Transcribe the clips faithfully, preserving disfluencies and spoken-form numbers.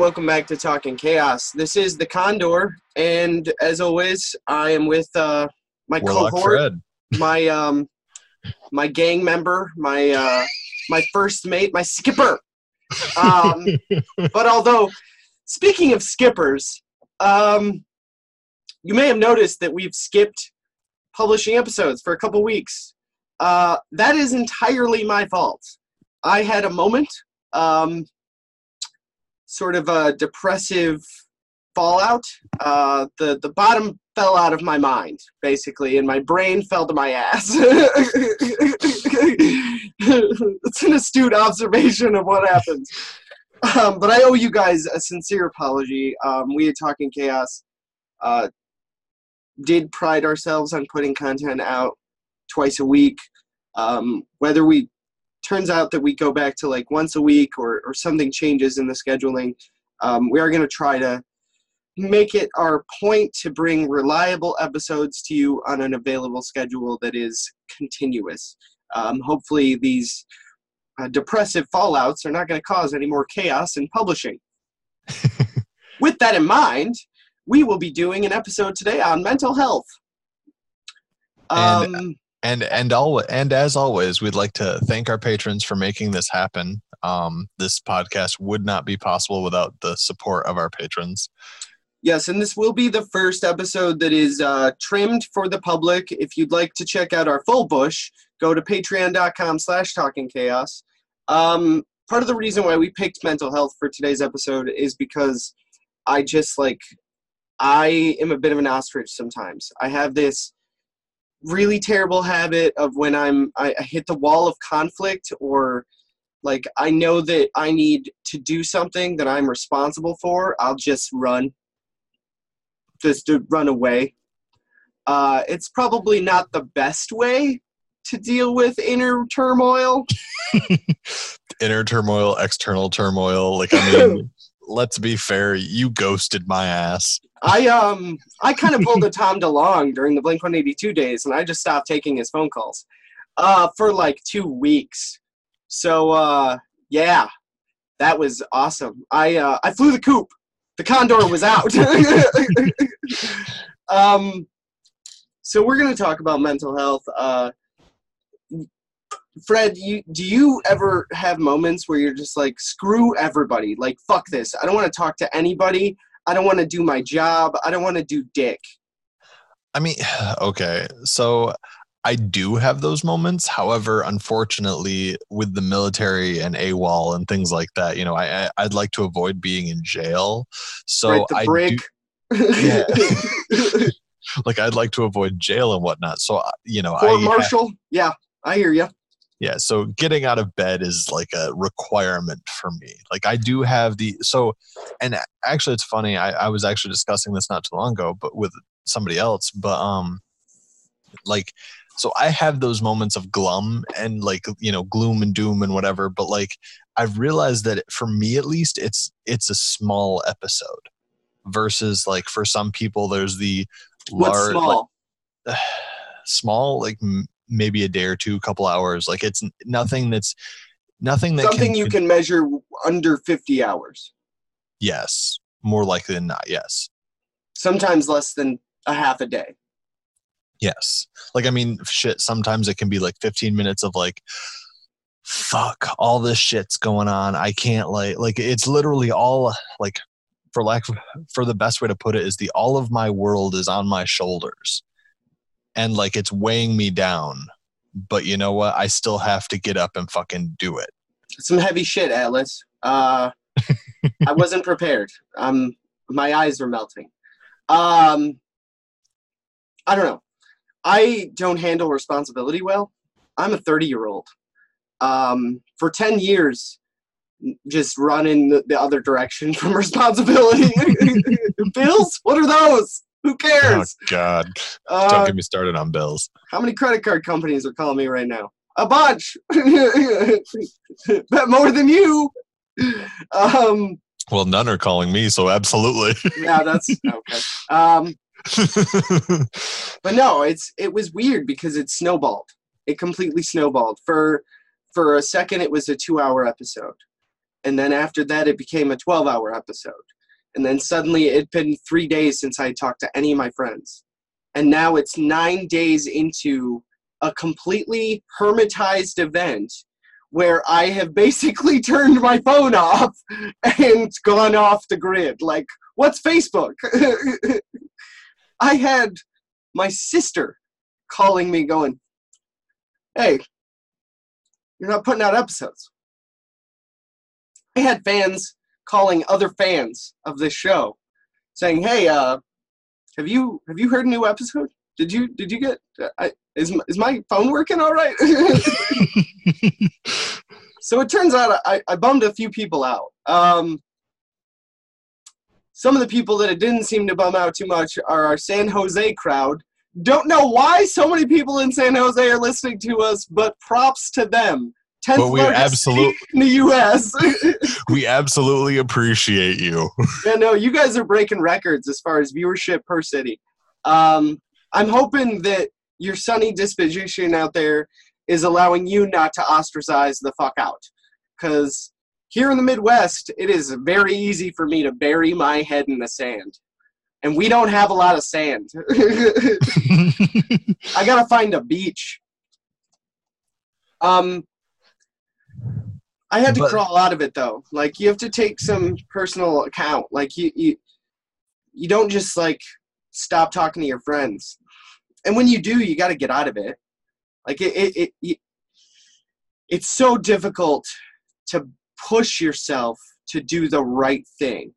welcome back to Talking Chaos. This is the Condor, and as always, I am with uh, my Warlock cohort, Fred. my um, my gang member, my uh, my first mate, my skipper. Um, but although, speaking of skippers, um, you may have noticed that we've skipped publishing episodes for a couple weeks. Uh, that is entirely my fault. I had a moment. Um, sort of a depressive fallout. Uh, the, the bottom fell out of my mind, basically, and my brain fell to my ass. It's an astute observation of what happens. Um, but I owe you guys a sincere apology. Um, we at Talking Chaos uh, did pride ourselves on putting content out twice a week. Um, whether we turns out that we go back to like once a week or, or something changes in the scheduling, um, we are going to try to make it our point to bring reliable episodes to you on an available schedule that is continuous. Um, hopefully these uh, depressive fallouts are not going to cause any more chaos in publishing. With that in mind, we will be doing an episode today on mental health. Um, and- And and all and as always, we'd like to thank our patrons for making this happen. Um, this podcast would not be possible without the support of our patrons. Yes, and this will be the first episode that is uh, trimmed for the public. If you'd like to check out our full bush, go to patreon dot com slash talking chaos. Um, part of the reason why we picked mental health for today's episode is because I just like I am a bit of an ostrich sometimes. I have this really terrible habit of when I'm I, I hit the wall of conflict, or like I know that I need to do something that I'm responsible for, I'll just run, just to run away. Uh, it's probably not the best way to deal with inner turmoil. Inner turmoil, external turmoil. Like I mean, let's be fair, you ghosted my ass. I um I kind of pulled a Tom DeLonge during the blink one eighty-two days, and I just stopped taking his phone calls uh, for like two weeks. So uh, yeah, that was awesome. I uh, I flew the coop. The Condor was out. um, so we're gonna talk about mental health. Uh, Fred, you, do you ever have moments where you're just like, screw everybody, like fuck this, I don't want to talk to anybody. I don't want to do my job. I don't want to do dick. I mean, okay. So I do have those moments. However, unfortunately, with the military and AWOL and things like that, you know, I, I I'd like to avoid being in jail. So right, the I brick. Do, yeah. Like I'd like to avoid jail and whatnot. So you know, Fort I Marshall. I, yeah, I hear you. Yeah. So getting out of bed is like a requirement for me. Like I do have the, so, and actually it's funny. I, I was actually discussing this not too long ago, but with somebody else, but, um, like, so I have those moments of glum and like, you know, gloom and doom and whatever, but like, I've realized that for me, at least it's, it's a small episode versus like for some people, there's the large, what's small? Like, uh, small, like maybe a day or two, couple hours. Like it's nothing that's nothing that something can, you can measure under fifty hours. Yes, more likely than not. Yes, sometimes less than a half a day. Yes, like I mean, shit. Sometimes it can be like fifteen minutes of like, fuck, all this shit's going on. I can't like, like it's literally all like, for lack of, for the best way to put it is the all of my world is on my shoulders. And like it's weighing me down, but you know what? I still have to get up and fucking do it. Some heavy shit, Atlas. Uh, I wasn't prepared. Um, my eyes were melting. Um, I don't know. I don't handle responsibility well. I'm a thirty-year-old. Um, for ten years, just running the, the other direction from responsibility. Bills? What are those? Who cares? Oh, God. Uh, Don't get me started on bills. How many credit card companies are calling me right now? A bunch. Bet more than you. Um, well, none are calling me, so absolutely. Yeah, that's okay. Um, but no, it's it was weird because it snowballed. It completely snowballed. For, for a second, it was a two-hour episode. And then after that, it became a twelve hour episode. And then suddenly it'd been three days since I talked to any of my friends. And now it's nine days into a completely hermetized event where I have basically turned my phone off and gone off the grid. Like, what's Facebook? I had my sister calling me going, hey, you're not putting out episodes. I had fans calling other fans of this show saying, hey, uh, have you have you heard a new episode? Did you did you get I, is is my phone working all right? So it turns out I, I bummed a few people out. Um, some of the people that it didn't seem to bum out too much are our San Jose crowd. Don't know why so many people in San Jose are listening to us, but props to them. tenth but we absolutely in the U S We absolutely appreciate you. Yeah, no, you guys are breaking records as far as viewership per city. Um, I'm hoping that your sunny disposition out there is allowing you not to ostracize the fuck out. Because here in the Midwest, it is very easy for me to bury my head in the sand. And we don't have a lot of sand. I gotta find a beach. Um... I had to but, crawl out of it, though. Like, you have to take some personal account. Like, you, you you don't just, like, stop talking to your friends. And when you do, you got to get out of it. Like, it, it, it, it it's so difficult to push yourself to do the right thing,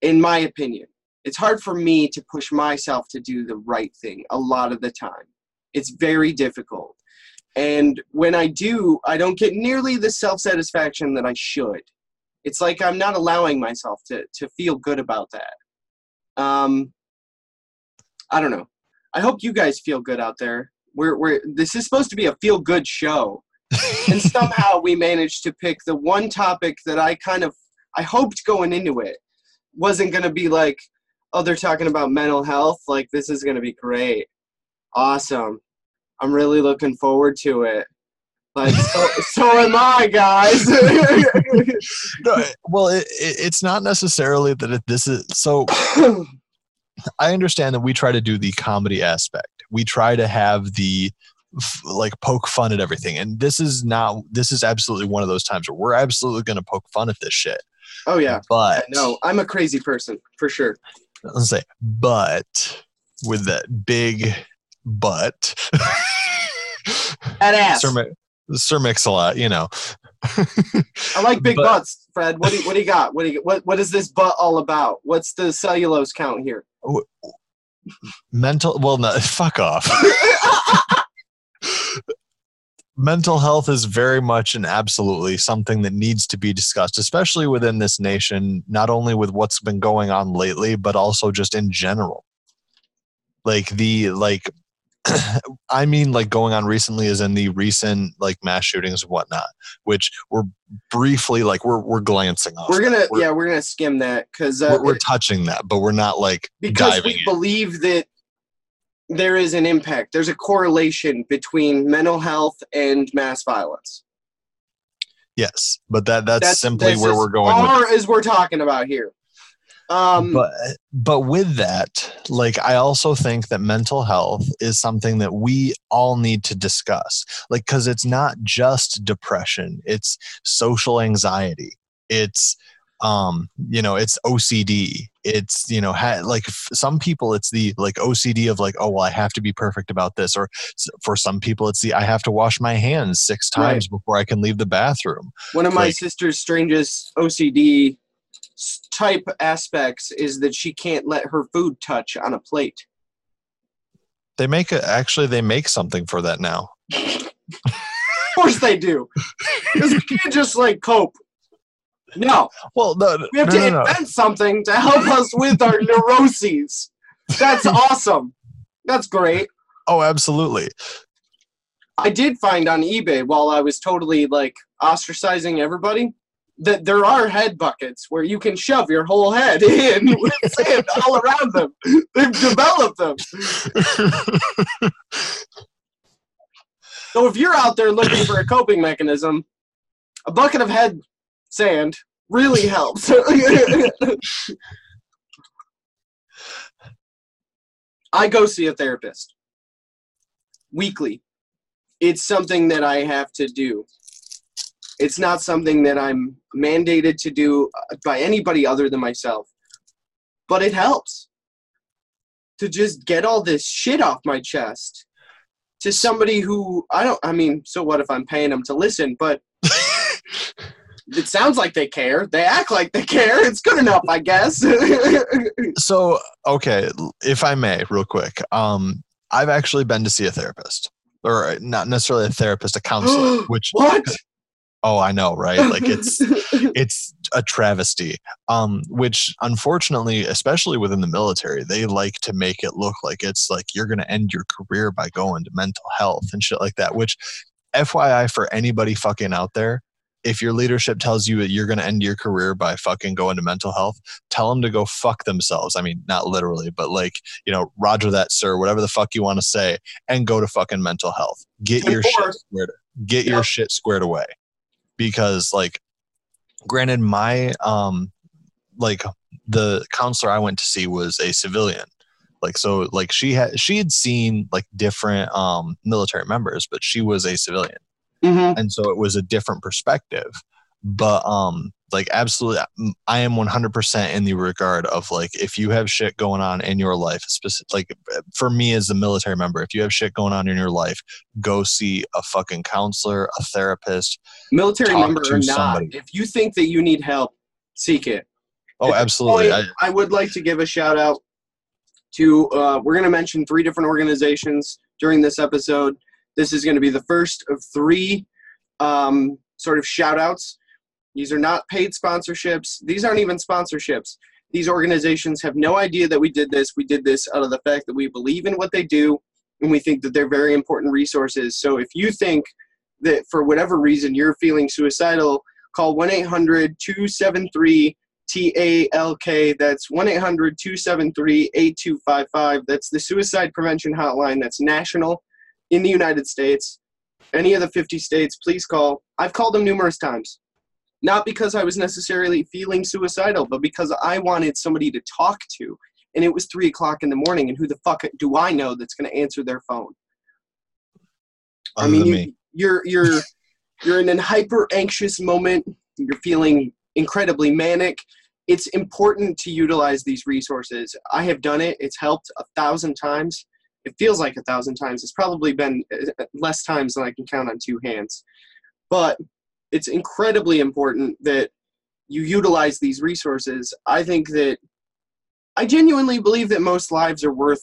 in my opinion. It's hard for me to push myself to do the right thing a lot of the time. It's very difficult. And when I do, I don't get nearly the self-satisfaction that I should. It's like I'm not allowing myself to, to feel good about that. Um, I don't know. I hope you guys feel good out there. We're, we're, this is supposed to be a feel-good show. And somehow we managed to pick the one topic that I kind of, I hoped going into it wasn't going to be like, oh, they're talking about mental health. Like, this is going to be great. Awesome. I'm really looking forward to it. Like, so, so am I, guys. No, well, it, it, it's not necessarily that it, this is so. I understand that we try to do the comedy aspect. We try to have the like poke fun at everything, and this is not. This is absolutely one of those times where we're absolutely going to poke fun at this shit. Oh yeah, but no, I'm a crazy person for sure. Let's say, but with that big. But that ass. Sir, Sir Mix-a-Lot, you know. I like big but, butts, Fred. What do you, what do you got? What do you, what what is this butt all about? What's the cellulose count here? Mental. Well, no. Fuck off. Mental health is very much and absolutely something that needs to be discussed, especially within this nation. Not only with what's been going on lately, but also just in general. Like the like. I mean, like going on recently is in the recent like mass shootings and whatnot, which we're briefly like we're we're glancing off. We're gonna we're, yeah, we're gonna skim that because uh, we're, we're touching that, but we're not like because diving we in. Believe that there is an impact. There's a correlation between mental health and mass violence. Yes, but that that's, that's simply that's where we're going. Or as we're talking about here. Um, but but with that, like I also think that mental health is something that we all need to discuss, like because it's not just depression, it's social anxiety, it's um you know it's O C D, it's you know ha- like f- some people it's the like O C D of like oh well I have to be perfect about this, or s- for some people it's the I have to wash my hands six times right. before I can leave the bathroom. One of my like, sister's strangest O C D type aspects is that she can't let her food touch on a plate. They make a, actually they make something for that now. Of course they do. Because we can't just like cope. No. Well, no, we have no, to no, invent no. something to help us with our neuroses. That's awesome. That's great. Oh, absolutely. I did find on eBay while I was totally like ostracizing everybody. That there are head buckets where you can shove your whole head in with sand all around them. They've developed them. So if you're out there looking for a coping mechanism, a bucket of head sand really helps. I go see a therapist weekly. It's something that I have to do. It's not something that I'm mandated to do by anybody other than myself. But it helps to just get all this shit off my chest to somebody who, I don't, I mean, so what if I'm paying them to listen? But it sounds like they care. They act like they care. It's good enough, I guess. So, okay, if I may, real quick. Um, I've actually been to see a therapist. Or not necessarily a therapist, a counselor. Which what? Oh, I know, right? Like it's it's a travesty. Um, which unfortunately, especially within the military, they like to make it look like it's like you're going to end your career by going to mental health and shit like that. Which, F Y I, for anybody fucking out there, if your leadership tells you that you're going to end your career by fucking going to mental health, tell them to go fuck themselves. I mean, not literally, but like, you know, roger that, sir, whatever the fuck you want to say, and go to fucking mental health. Get your shit squared, get your shit squared away. Because like, granted, my, um, like the counselor I went to see was a civilian. Like, so like she had, she had seen like different, um, military members, but she was a civilian. Mm-hmm. And so it was a different perspective, but um, like absolutely, I am one hundred percent in the regard of like, if you have shit going on in your life, specific, like for me as a military member, if you have shit going on in your life, go see a fucking counselor, a therapist, military member or somebody. Not. If you think that you need help, seek it. Oh, at absolutely. Point, I, I would like to give a shout out to, uh, we're going to mention three different organizations during this episode. This is going to be the first of three um, sort of shout-outs. These are not paid sponsorships. These aren't even sponsorships. These organizations have no idea that we did this. We did this out of the fact that we believe in what they do, and we think that they're very important resources. So if you think that for whatever reason you're feeling suicidal, call one eight hundred two seven three T A L K. That's one eight hundred two seven three eight two five five. That's the Suicide Prevention Hotline. That's national. In the United States, any of the fifty states, please call. I've called them numerous times, not because I was necessarily feeling suicidal, but because I wanted somebody to talk to, and it was three o'clock in the morning, and who the fuck do I know that's going to answer their phone? Other I mean, you, me. you're you're you're in a hyper anxious moment. You're feeling incredibly manic. It's important to utilize these resources. I have done it. It's helped a thousand times. It feels like a thousand times. It's probably been less times than I can count on two hands. But it's incredibly important that you utilize these resources. I think that I genuinely believe that most lives are worth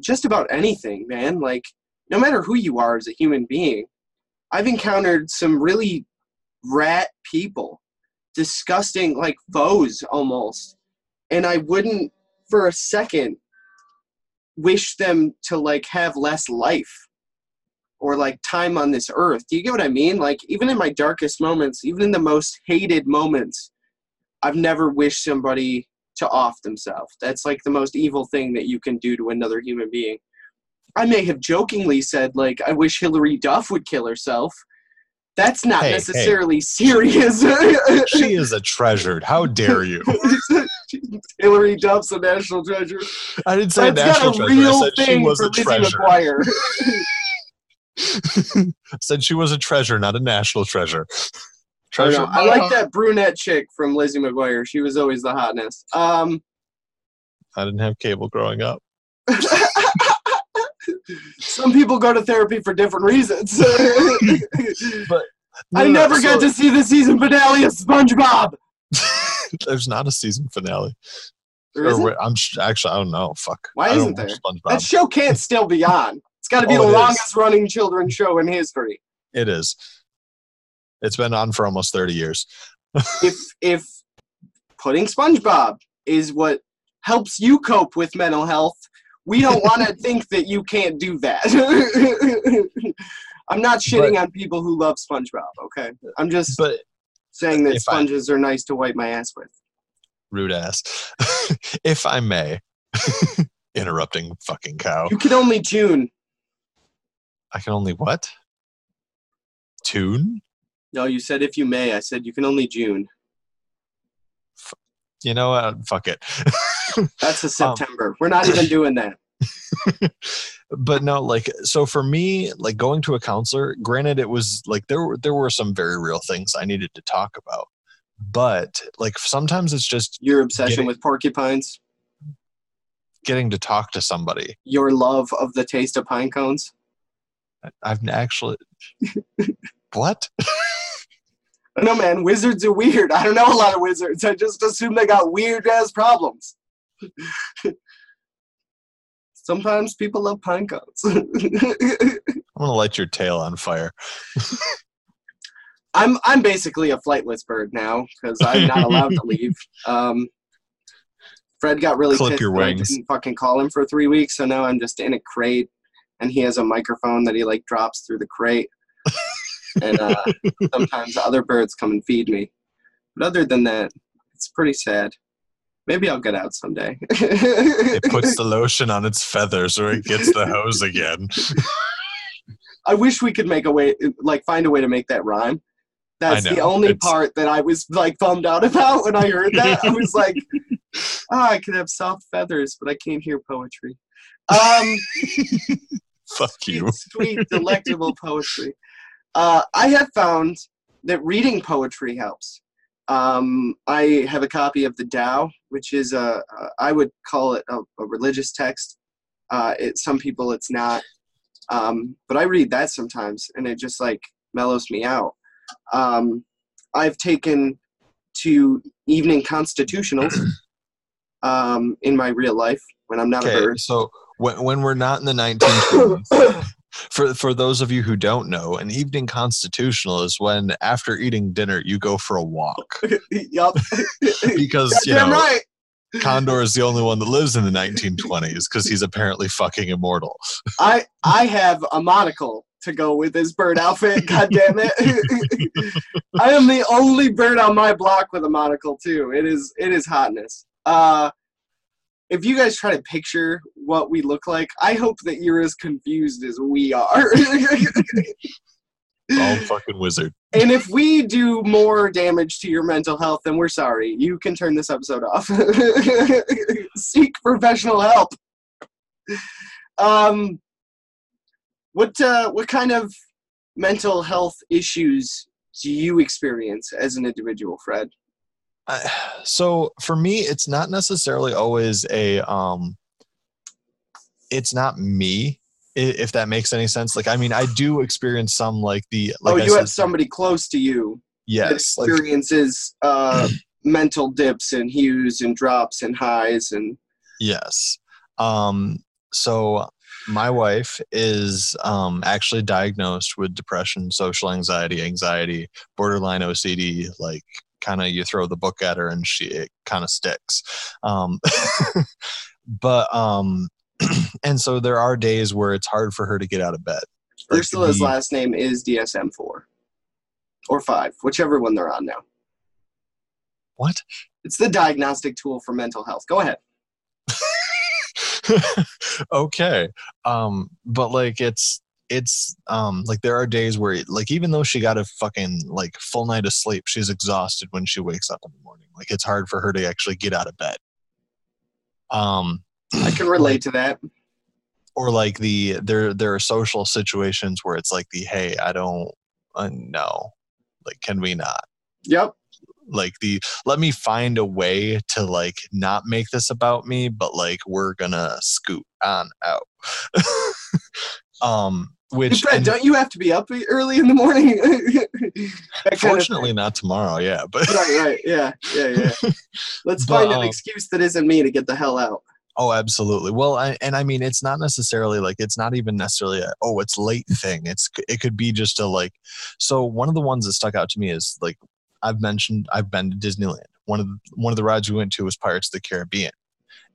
just about anything, man. Like, no matter who you are as a human being, I've encountered some really rat people, disgusting, like foes almost. And I wouldn't for a second wish them to like have less life or like time on this earth. Do you get what I mean? Like even in my darkest moments, even in the most hated moments, I've never wished somebody to off themselves. That's like the most evil thing that you can do to another human being. I may have jokingly said like, I wish Hilary Duff would kill herself. That's not hey, necessarily hey. serious. She is a treasure. How dare you? Hilary Duff's a national treasure. I didn't say That's national treasure. I said she was a treasure. I said she was a treasure, not a national treasure. Treasure. I, I like that brunette chick from Lizzie McGuire. She was always the hotness. Um, I didn't have cable growing up. Some people go to therapy for different reasons. But no, I never so, got to see the season finale of SpongeBob. There's not a season finale. There isn't? Or, I'm actually I don't know. Fuck. Why isn't there? SpongeBob. That show can't still be on. It's got to be oh, the longest is. running children's show in history. It is. It's been on for almost thirty years. if if putting SpongeBob is what helps you cope with mental health, we don't want to think that you can't do that. I'm not shitting but, on people who love SpongeBob, okay? I'm just but saying that sponges I, are nice to wipe my ass with. Rude ass. If I may. Interrupting fucking cow. You can only tune. I can only what? Tune? No, you said if you may. I said you can only tune. you know what? Uh, fuck it. That's a September. Um, We're not even doing that. But no, like, so for me, like going to a counselor, granted it was like, there were, there were some very real things I needed to talk about, but like sometimes it's just your obsession getting, with porcupines, getting to talk to somebody, your love of the taste of pine cones. I've actually, what? No, man, wizards are weird. I don't know a lot of wizards. I just assume they got weird ass problems. Sometimes people love pine cones. I'm gonna light your tail on fire. I'm I'm basically a flightless bird now because I'm not allowed to leave. Um, Fred got really clip your wings. I didn't fucking call him for three weeks, so now I'm just in a crate, and he has a microphone that he like drops through the crate. And uh, sometimes other birds come and feed me. But other than that, it's pretty sad. Maybe I'll get out someday. It puts the lotion on its feathers or it gets the hose again. I wish we could make a way, like find a way to make that rhyme. That's the only it's... part that I was like bummed out about when I heard that. I was like, oh, I could have soft feathers, but I can't hear poetry. Um, Fuck sweet, you. Sweet, delectable poetry. Uh, I have found that reading poetry helps. Um, I have a copy of the Tao, which is a, a I would call it a, a religious text. Uh, it, some people it's not. Um, but I read that sometimes and it just like mellows me out. Um, I've taken to evening constitutionals um, in my real life when I'm not okay, a bird. So when, when we're not in the nineteen twenties, For for those of you who don't know, an evening constitutional is when after eating dinner you go for a walk. Yup. Because that's you know right. Condor is the only one that lives in the nineteen twenties because he's apparently fucking immortal. I I have a monocle to go with his bird outfit. God damn it! I am the only bird on my block with a monocle too. It is it is hotness. Uh, if you guys try to picture what we look like, I hope that you're as confused as we are. All fucking wizard. And if we do more damage to your mental health, then we're sorry. You can turn this episode off. Seek professional help. Um, what uh, what kind of mental health issues do you experience as an individual, Fred? Uh, so for me, it's not necessarily always a, um, it's not me, if that makes any sense. Like, I mean, I do experience some like the, like oh, you I have said, somebody close to you yes, that experiences, like, uh, mental dips and hues and drops and highs and yes. Um, so my wife is, um, actually diagnosed with depression, social anxiety, anxiety, borderline O C D, like, kind of you throw the book at her and she it kind of sticks um but um and so there are days where it's hard for her to get out of bed. Ursula's last name is D S M four or five, whichever one they're on now. What? It's the diagnostic tool for mental health. Go ahead. Okay. Um but like it's It's um like there are days where like even though she got a fucking like full night of sleep, she's exhausted when she wakes up in the morning. Like it's hard for her to actually get out of bed. Um, I can relate to that. Or like the there there are social situations where it's like the hey I don't uh, no like can we not? Yep. Like the let me find a way to like not make this about me, but like we're gonna scoot on out. um. Which Fred, and, don't you have to be up early in the morning? Fortunately, not tomorrow. Yeah, but right, right, yeah, yeah, yeah. Let's but, find an um, excuse that isn't me to get the hell out. Oh, absolutely. Well, I, and I mean, it's not necessarily like it's not even necessarily a oh, it's late thing. It's it could be just a like. So one of the ones that stuck out to me is like I've mentioned I've been to Disneyland. One of the, one of the rides we went to was Pirates of the Caribbean.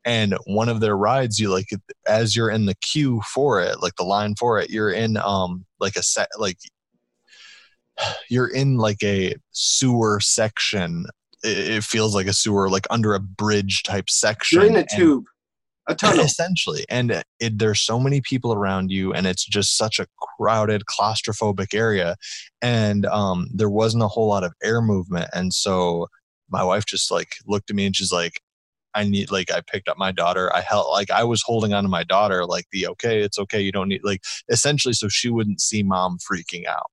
And one of their rides, you like as you're in the queue for it, like the line for it, you're in um like a set, like you're in like a sewer section. It feels like a sewer, like under a bridge type section. You're in a tube, a tunnel essentially. And it, it, there's so many people around you, and it's just such a crowded, claustrophobic area. And um, there wasn't a whole lot of air movement, and so. my wife just like looked at me and she's like, I need, like, I picked up my daughter. I held, like, I was holding on to my daughter, like, the, okay, it's okay. You don't need, like, essentially, so she wouldn't see mom freaking out.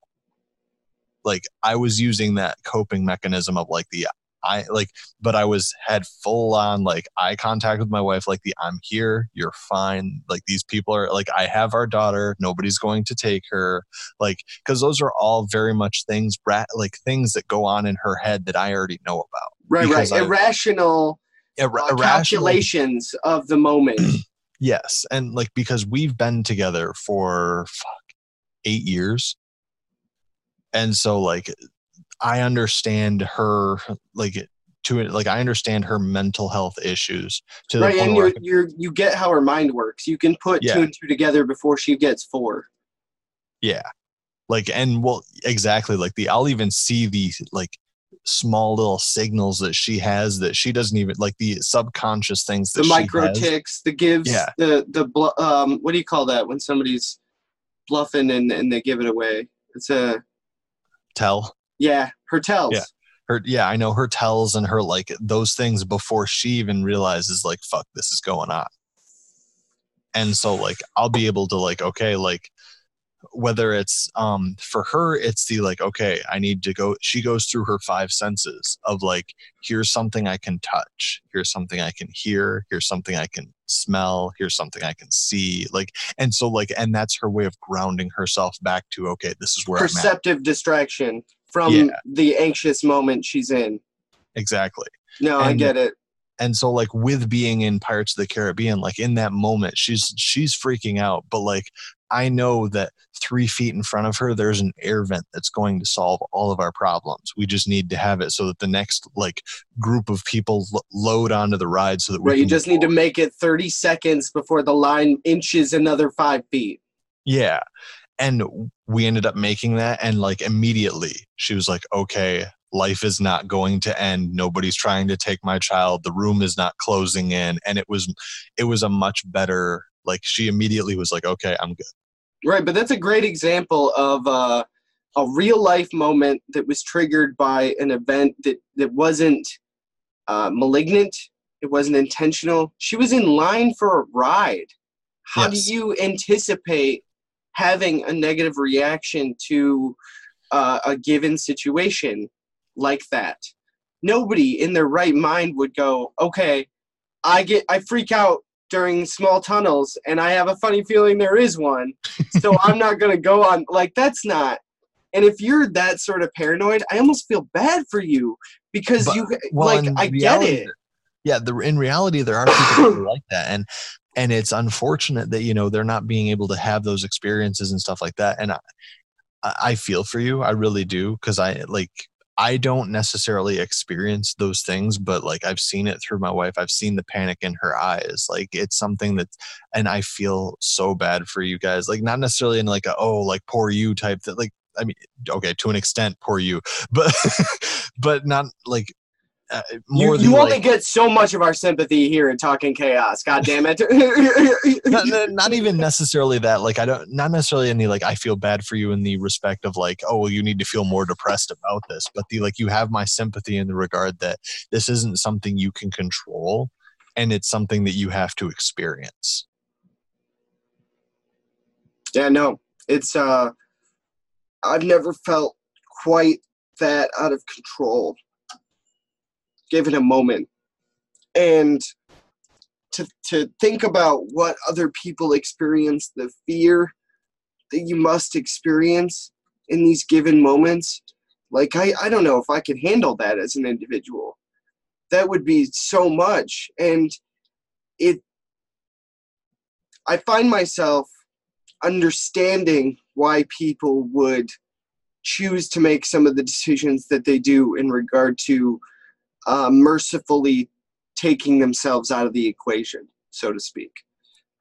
Like, I was using that coping mechanism of like the, I like, but I was had full on like eye contact with my wife, like the, I'm here, you're fine. Like, these people are like, I have our daughter. Nobody's going to take her. Like, cause those are all very much things, like things that go on in her head that I already know about. Right. Right. I, irrational. Uh, calculations of the moment. Yes. And like, because we've been together for fuck, eight years. And so like, I understand her, like to it, like I understand her mental health issues to the right, point and where you're, you're, you get how her mind works. You can put yeah. two and two together before she gets four. Yeah. Like, and well, exactly. Like the, I'll even see the, like, small little signals that she has that she doesn't even like the subconscious things that the micro ticks, the gives, yeah. the the bl- um what do you call that when somebody's bluffing and, and they give it away? It's a tell. Yeah, her tells. Yeah, her yeah, I know her tells and her like those things before she even realizes like fuck, this is going on. And so like I'll be able to like okay like. Whether it's um for her, it's the like, okay, I need to go. She goes through her five senses of like, here's something I can touch. Here's something I can hear. Here's something I can smell. Here's something I can see. Like, and so like, and that's her way of grounding herself back to, okay, this is where I'm at. Perceptive distraction from yeah. the anxious moment she's in. Exactly. No, and, I get it. And so like with being in Pirates of the Caribbean, like in that moment, she's, she's freaking out, but like, I know that three feet in front of her, there's an air vent that's going to solve all of our problems. We just need to have it so that the next like group of people lo- load onto the ride so that we right, can you just need to make it thirty seconds before the line inches another five feet. Yeah. And we ended up making that. And like immediately she was like, okay, life is not going to end. Nobody's trying to take my child. The room is not closing in. And it was, it was a much better, like she immediately was like, okay, I'm good. Right, but that's a great example of uh, a real-life moment that was triggered by an event that, that wasn't uh, malignant. It wasn't intentional. She was in line for a ride. How yes. do you anticipate having a negative reaction to uh, a given situation like that? Nobody in their right mind would go, okay, I get, I freak out during small tunnels, and I have a funny feeling there is one, so I'm not going to go on. Like, that's not. And if you're that sort of paranoid, I almost feel bad for you because but, you, well, like, I reality, get it. Yeah, the, in reality, there are people who are like that, and and it's unfortunate that, you know, they're not being able to have those experiences and stuff like that. And I, I feel for you. I really do, because I, like, I don't necessarily experience those things, but like I've seen it through my wife. I've seen the panic in her eyes. Like it's something that, and I feel so bad for you guys. Like not necessarily in like a, oh, like poor you type that. Like, I mean, okay, to an extent, poor you, but, but not like uh, more you, than you only like, get so much of our sympathy here in Talking Chaos. God damn it. not, not even necessarily that. Like I don't, not necessarily any, like I feel bad for you in the respect of like, oh, well you need to feel more depressed about this, but the, like you have my sympathy in the regard that this isn't something you can control and it's something that you have to experience. Yeah, no, it's, uh, I've never felt quite that out of control. Give it a moment. And to to think about what other people experience, the fear that you must experience in these given moments. Like, I, I don't know if I could handle that as an individual. That would be so much. And it, I find myself understanding why people would choose to make some of the decisions that they do in regard to Uh, mercifully taking themselves out of the equation, so to speak.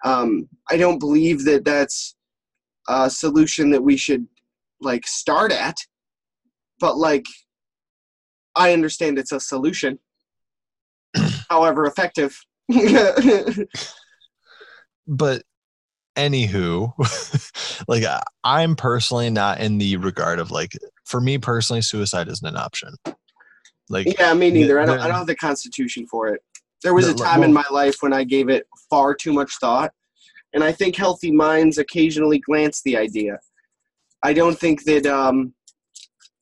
Um, I don't believe that that's a solution that we should like start at, but like, I understand it's a solution, however effective. But anywho, like I, I'm personally not in the regard of like, for me personally, suicide isn't an option. Like, yeah, me neither. The, I don't. I don't have the constitution for it. There was the, a time well, in my life when I gave it far too much thought, and I think healthy minds occasionally glance the idea. I don't think that um,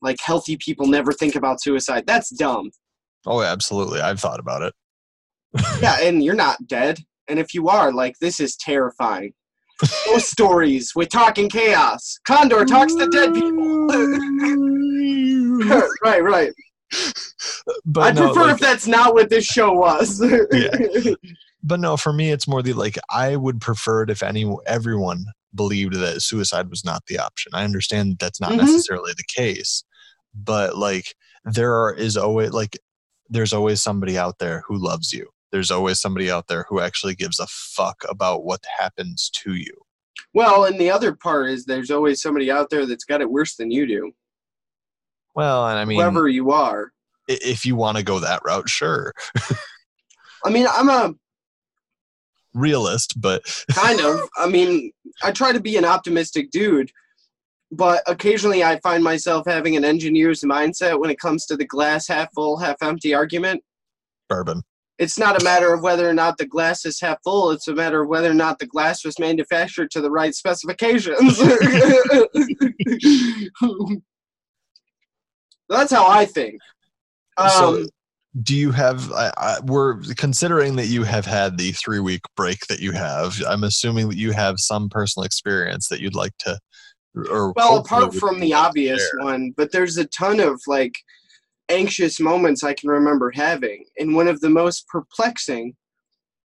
like healthy people never think about suicide. That's dumb. Oh, absolutely. I've thought about it. Yeah, and you're not dead. And if you are, like, this is terrifying. Ghost stories with Talking Chaos. Condor talks to dead people. Right, right. But I'd no, prefer like, if that's not what this show was. Yeah. But no, for me, it's more the, like, I would prefer it if any, everyone believed that suicide was not the option. I understand that's not mm-hmm. necessarily the case. But, like, there are, is always, like, there's always somebody out there who loves you. There's always somebody out there who actually gives a fuck about what happens to you. Well, and the other part is there's always somebody out there that's got it worse than you do. Well, and I mean... whoever you are. If you want to go that route, sure. I mean, I'm a... realist, but... kind of. I mean, I try to be an optimistic dude, but occasionally I find myself having an engineer's mindset when it comes to the glass half full, half empty argument. Bourbon. It's not a matter of whether or not the glass is half full. It's a matter of whether or not the glass was manufactured to the right specifications. That's how I think. Um, so do you have, I, I, we're considering that you have had the three week break that you have. I'm assuming that you have some personal experience that you'd like to, or well, apart from the obvious one, but there's a ton of like, anxious moments I can remember having. And one of the most perplexing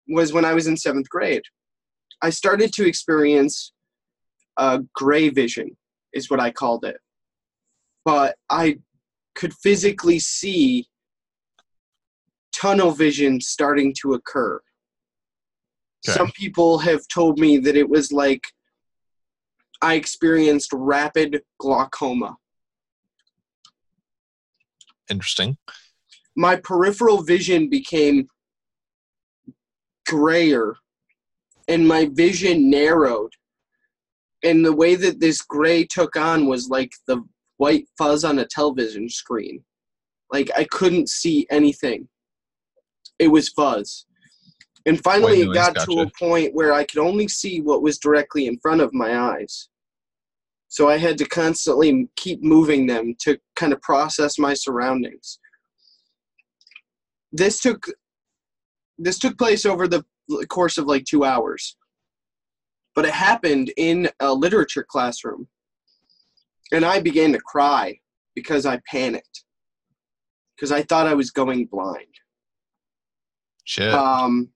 was when I was in seventh grade. I started to experience uh, gray vision is what I called it. But I could physically see tunnel vision starting to occur. Okay. Some people have told me that it was like I experienced rapid glaucoma. Interesting. My peripheral vision became grayer and my vision narrowed. And the way that this gray took on was like the white fuzz on a television screen. Like I couldn't see anything. It was fuzz. And finally it got to a point where I could only see what was directly in front of my eyes. So I had to constantly keep moving them to kind of process my surroundings. This took this took place over the course of like two hours. But it happened in a literature classroom. And I began to cry because I panicked. Because I thought I was going blind. Shit. Um,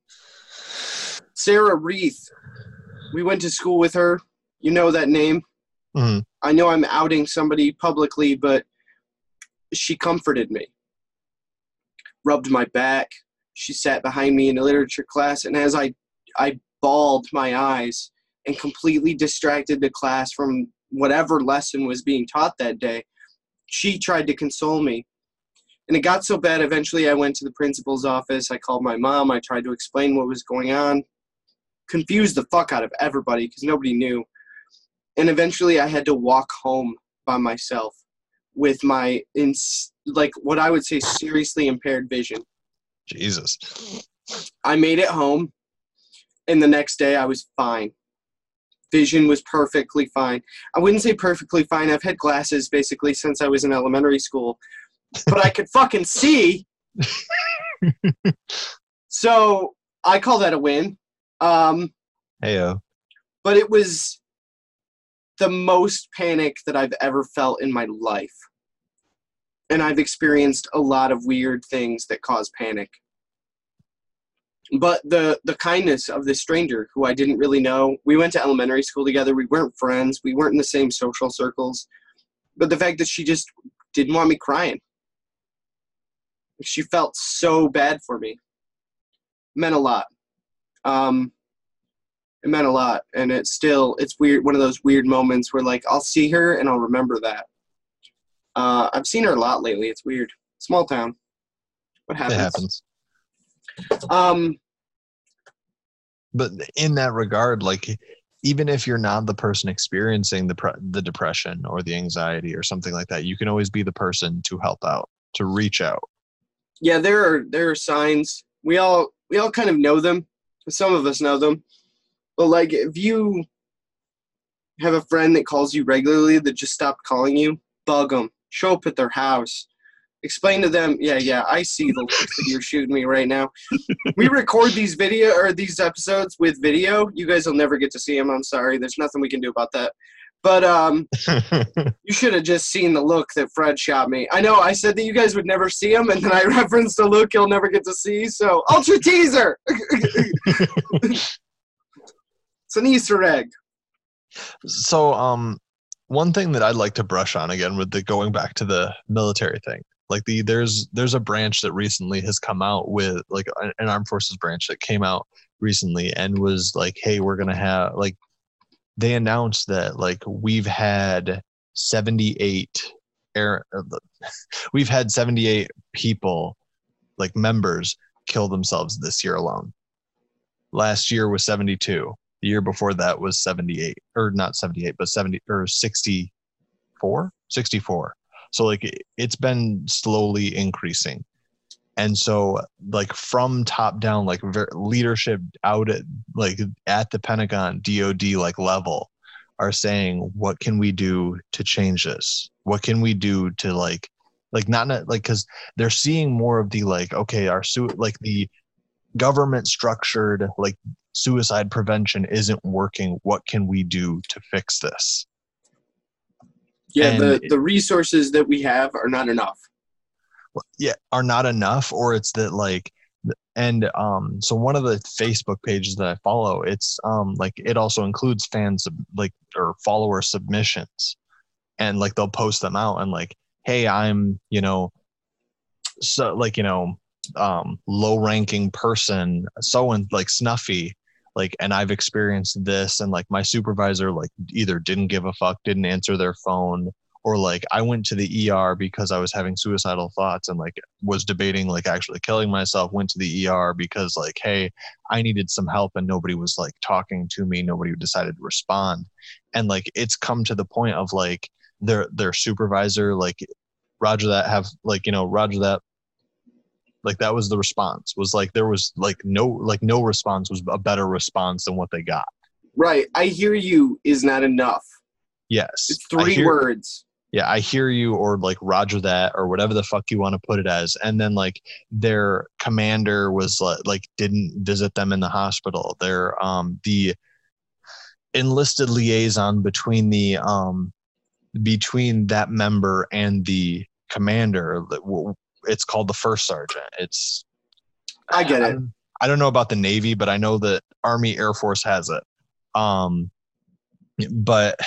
Sarah Reith. We went to school with her. You know that name. Mm-hmm. I know I'm outing somebody publicly, but she comforted me, rubbed my back. She sat behind me in a literature class, and as I, I bawled my eyes and completely distracted the class from whatever lesson was being taught that day, she tried to console me. And it got so bad, eventually I went to the principal's office. I called my mom. I tried to explain what was going on, confused the fuck out of everybody because nobody knew. And eventually I had to walk home by myself with my, ins- like, what I would say seriously impaired vision. Jesus. I made it home, and the next day I was fine. Vision was perfectly fine. I wouldn't say perfectly fine. I've had glasses basically since I was in elementary school. But I could fucking see. So I call that a win. Um, Heyo. But it was... the most panic that I've ever felt in my life. And I've experienced a lot of weird things that cause panic. But the, the kindness of this stranger who I didn't really know, we went to elementary school together. We weren't friends. We weren't in the same social circles. But the fact that she just didn't want me crying. She felt so bad for me. It meant a lot. Um, It meant a lot, and it's still, it's weird, one of those weird moments where, like, I'll see her and I'll remember that. Uh, I've seen her a lot lately. It's weird. Small town. What happens? It happens. Um, but in that regard, like, even if you're not the person experiencing the pre- the depression or the anxiety or something like that, you can always be the person to help out, to reach out. yeah, there are there are signs. We all we all kind of know them. Some of us know them. But like, if you have a friend that calls you regularly that just stopped calling you, bug them. Show up at their house. Explain to them, yeah, yeah, I see the looks that you're shooting me right now. We record these video or these episodes with video. You guys will never get to see them. I'm sorry. There's nothing we can do about that. But um, you should have just seen the look that Fred shot me. I know I said that you guys would never see him, and then I referenced a look you'll never get to see. So, ultra teaser! It's an Easter egg. So, um, one thing that I'd like to brush on again with the going back to the military thing, like the there's there's a branch that recently has come out with like an armed forces branch that came out recently and was like, hey, we're gonna have like they announced that like we've had seventy-eight air we've had seventy-eight people like members kill themselves this year alone. Last year was seventy-two. The year before that was seventy-eight, or not seventy-eight, but seventy or sixty-four, sixty-four. So like it's been slowly increasing. And so like from top down, like ver- leadership out at like at the Pentagon, D O D like level are saying, what can we do to change this? What can we do to like, like not, not like, cause they're seeing more of the like, okay, our su- like the government structured, like, suicide prevention isn't working. What can we do to fix this? Yeah, and the, the resources that we have are not enough. Yeah, are not enough, or it's that like, and um, so one of the Facebook pages that I follow, it's um, like it also includes fans like or follower submissions, and like they'll post them out and like, hey, I'm you know, so like you know, um, low-ranking person, so and like Snuffy. Like, and I've experienced this, and like my supervisor, like either didn't give a fuck, didn't answer their phone, or like I went to the E R because I was having suicidal thoughts and like was debating like actually killing myself, went to the E R because like, hey, I needed some help and nobody was like talking to me. Nobody decided to respond. And like, it's come to the point of like their, their supervisor, like Roger that have like, you know, Roger that, like that was the response was like, there was like no, like no response was a better response than what they got. Right. I hear you is not enough. Yes. It's three hear, words. Yeah. I hear you or like Roger that or whatever the fuck you want to put it as. And then like their commander was like, like didn't visit them in the hospital. Their, um, the enlisted liaison between the, um, between that member and the commander that it's called the first sergeant. It's I get it. I, I don't know about the Navy, but I know that Army Air Force has it. Um, but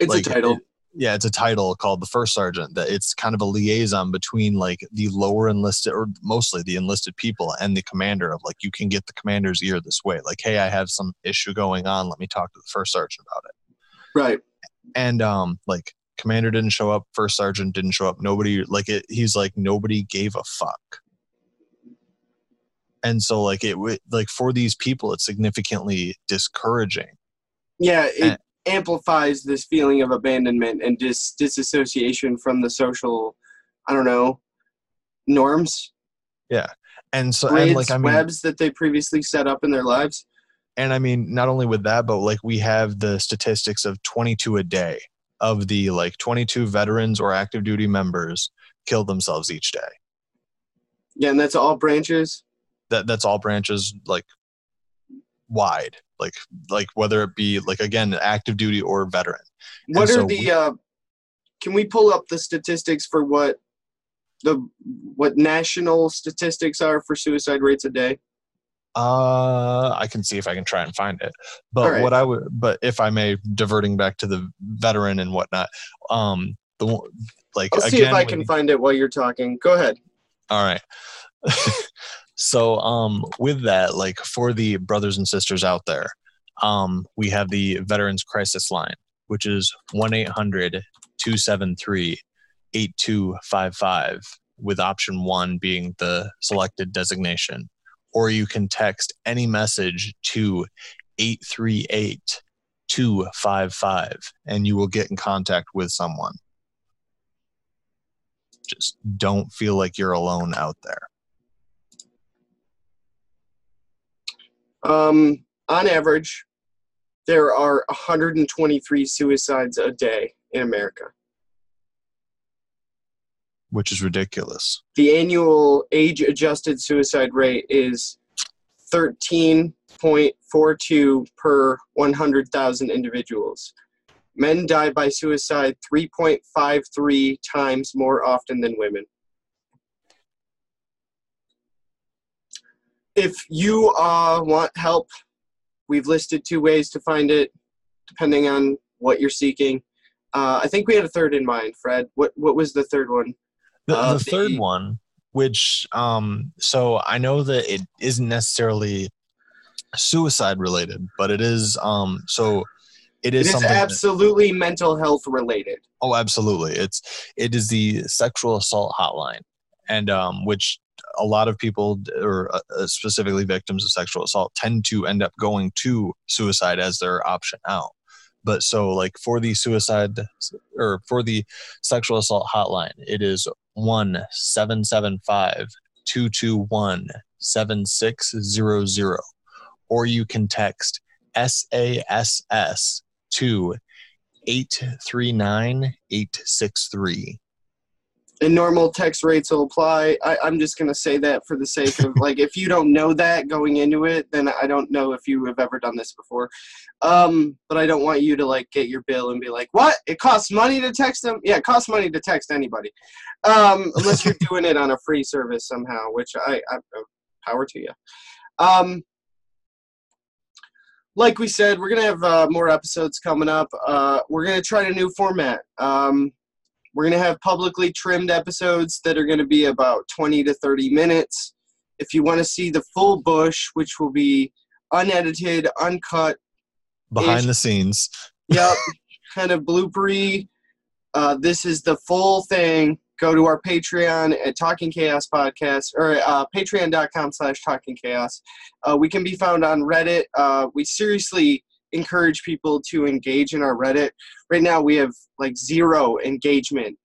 it's like, a title. It, yeah, it's a title called the first sergeant. That it's kind of a liaison between like the lower enlisted or mostly the enlisted people and the commander of like you can get the commander's ear this way. Like, hey, I have some issue going on. Let me talk to the first sergeant about it. Right. And um, like. Commander didn't show up. First sergeant didn't show up. Nobody like it. He's like, nobody gave a fuck. And so like it like for these people, it's significantly discouraging. Yeah. It and, amplifies this feeling of abandonment and dis disassociation from the social, I don't know, norms. Yeah. And so grids, and like I mean, webs that they previously set up in their lives. And I mean, not only with that, but like we have the statistics of twenty-two a day. Of the like twenty-two veterans or active duty members kill themselves each day. Yeah. And that's all branches. That that's all branches like wide, like, like whether it be like, again, active duty or veteran. What and are so the, we, uh, can we pull up the statistics for what the, what national statistics are for suicide rates a day? Uh, I can see if I can try and find it, but right. what I would, but if I may, diverting back to the veteran and whatnot, um, the like I'll see again, if I can we, find it while you're talking. Go ahead. All right. So, um, with that, like for the brothers and sisters out there, um, we have the Veterans Crisis Line, which is one eight hundred two seven three eight two five five, with option one being the selected designation. Or you can text any message to eight three eight two five five and you will get in contact with someone. Just don't feel like you're alone out there. Um, on average, there are one hundred twenty-three suicides a day in America. Which is ridiculous. The annual age-adjusted suicide rate is thirteen point four two per one hundred thousand individuals. Men die by suicide three point five three times more often than women. If you uh, want help, we've listed two ways to find it, depending on what you're seeking. Uh, I think we had a third in mind, Fred. What what was the third one? The, uh, the third the, one, which, um, so I know that it isn't necessarily suicide related, but it is, um, so... It is, it is absolutely that, mental health related. Oh, absolutely. It's it is the sexual assault hotline, and um, which a lot of people, or uh, specifically victims of sexual assault, tend to end up going to suicide as their option out. But so like for the suicide or for the sexual assault hotline, it is one seven seven five, two two one, seven six zero zero, or you can text S A S S to eight three nine, eight six three. And normal text rates will apply. I, I'm just going to say that for the sake of, like, if you don't know that going into it, then I don't know if you have ever done this before. Um, but I don't want you to, like, get your bill and be like, what? It costs money to text them? Yeah, it costs money to text anybody. Um, unless you're doing it on a free service somehow, which I, I power to you. Um, Like we said, we're going to have uh, more episodes coming up. Uh, we're going to try a new format. Um, we're going to have publicly trimmed episodes that are going to be about twenty to thirty minutes. If you want to see the full bush, which will be unedited, uncut. Behind the scenes. Yep. Kind of bloopery. Uh, this is the full thing. Go to our Patreon at Talking Chaos Podcast, or uh, patreon.com slash Talking Chaos. Uh, we can be found on Reddit. Uh, we seriously encourage people to engage in our Reddit. Right now we have like zero engagement.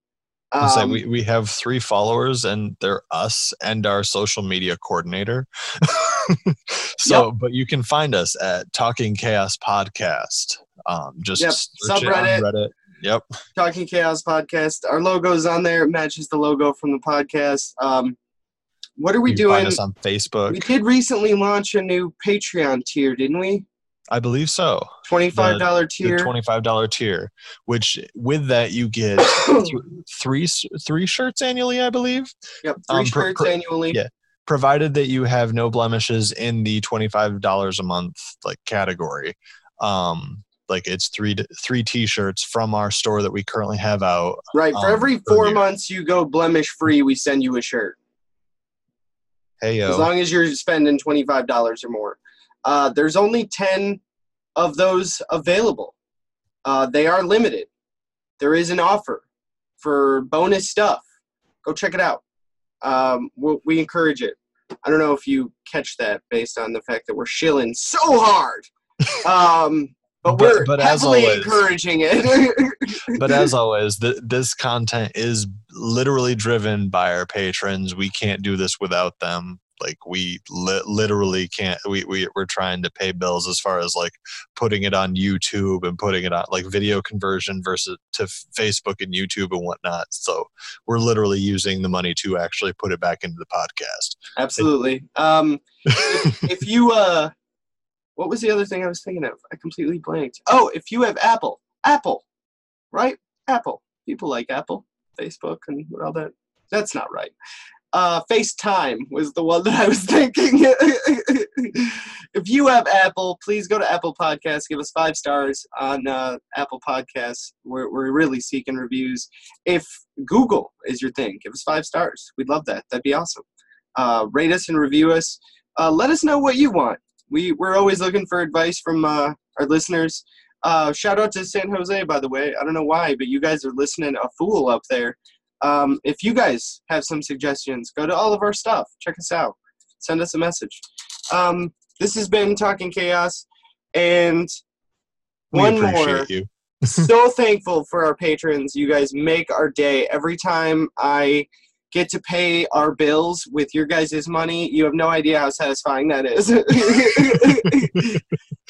Um, it's like we, we have three followers, and they're us and our social media coordinator. So, yep. But you can find us at Talking Chaos Podcast. Um, just yep. search Subreddit. It on Reddit. Yep. Talking Chaos Podcast. Our logo's on there. It matches the logo from the podcast. Um, what are we you doing? Find us on Facebook. We did recently launch a new Patreon tier, didn't we? I believe so. twenty-five dollars the, tier. The twenty-five dollars tier, which with that you get three three shirts annually, I believe. Yep, three um, shirts pro, pro, annually. Yeah. Provided that you have no blemishes in the twenty-five dollars a month like category. Um Like it's three three T-shirts from our store that we currently have out. Right. For um, every four for months you go blemish free, we send you a shirt. Hey yo. As long as you're spending twenty-five dollars or more. Uh, there's only ten of those available. Uh, they are limited. There is an offer for bonus stuff. Go check it out. Um, we'll, we encourage it. I don't know if you catch that based on the fact that we're shilling so hard. Um, But, but we're but heavily as always, encouraging it. But as always, th- this content is literally driven by our patrons. We can't do this without them. Like we li- literally can't. We, we we're trying to pay bills as far as like putting it on YouTube and putting it on like video conversion versus to Facebook and YouTube and whatnot. So we're literally using the money to actually put it back into the podcast. Absolutely. And, um, if, if you. Uh, What was the other thing I was thinking of? I completely blanked. Oh, if you have Apple. Apple. Right? Apple. People like Apple. Facebook and all that. That's not right. Uh, FaceTime was the one that I was thinking. If you have Apple, please go to Apple Podcasts. Give us five stars on uh, Apple Podcasts. We're, we're really seeking reviews. If Google is your thing, give us five stars. We'd love that. That'd be awesome. Uh, rate us and review us. Uh, let us know what you want. We, we're always looking for advice from uh, our listeners. Uh, shout out to San Jose, by the way. I don't know why, but you guys are listening a fool up there. Um, if you guys have some suggestions, go to all of our stuff. Check us out. Send us a message. Um, this has been Talking Chaos. And one more. We appreciate you. So thankful for our patrons. You guys make our day. Every time I get to pay our bills with your guys' money, you have no idea how satisfying that is.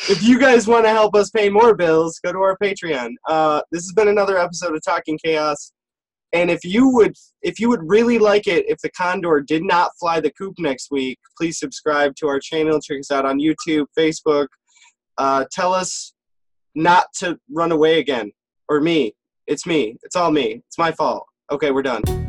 If you guys want to help us pay more bills, go to our Patreon. Uh, this has been another episode of Talking Chaos. And if you would if you would really like it if the Condor did not fly the coop next week, please subscribe to our channel. Check us out on YouTube, Facebook. Uh, tell us not to run away again. Or me. It's me. It's all me. It's my fault. Okay, we're done.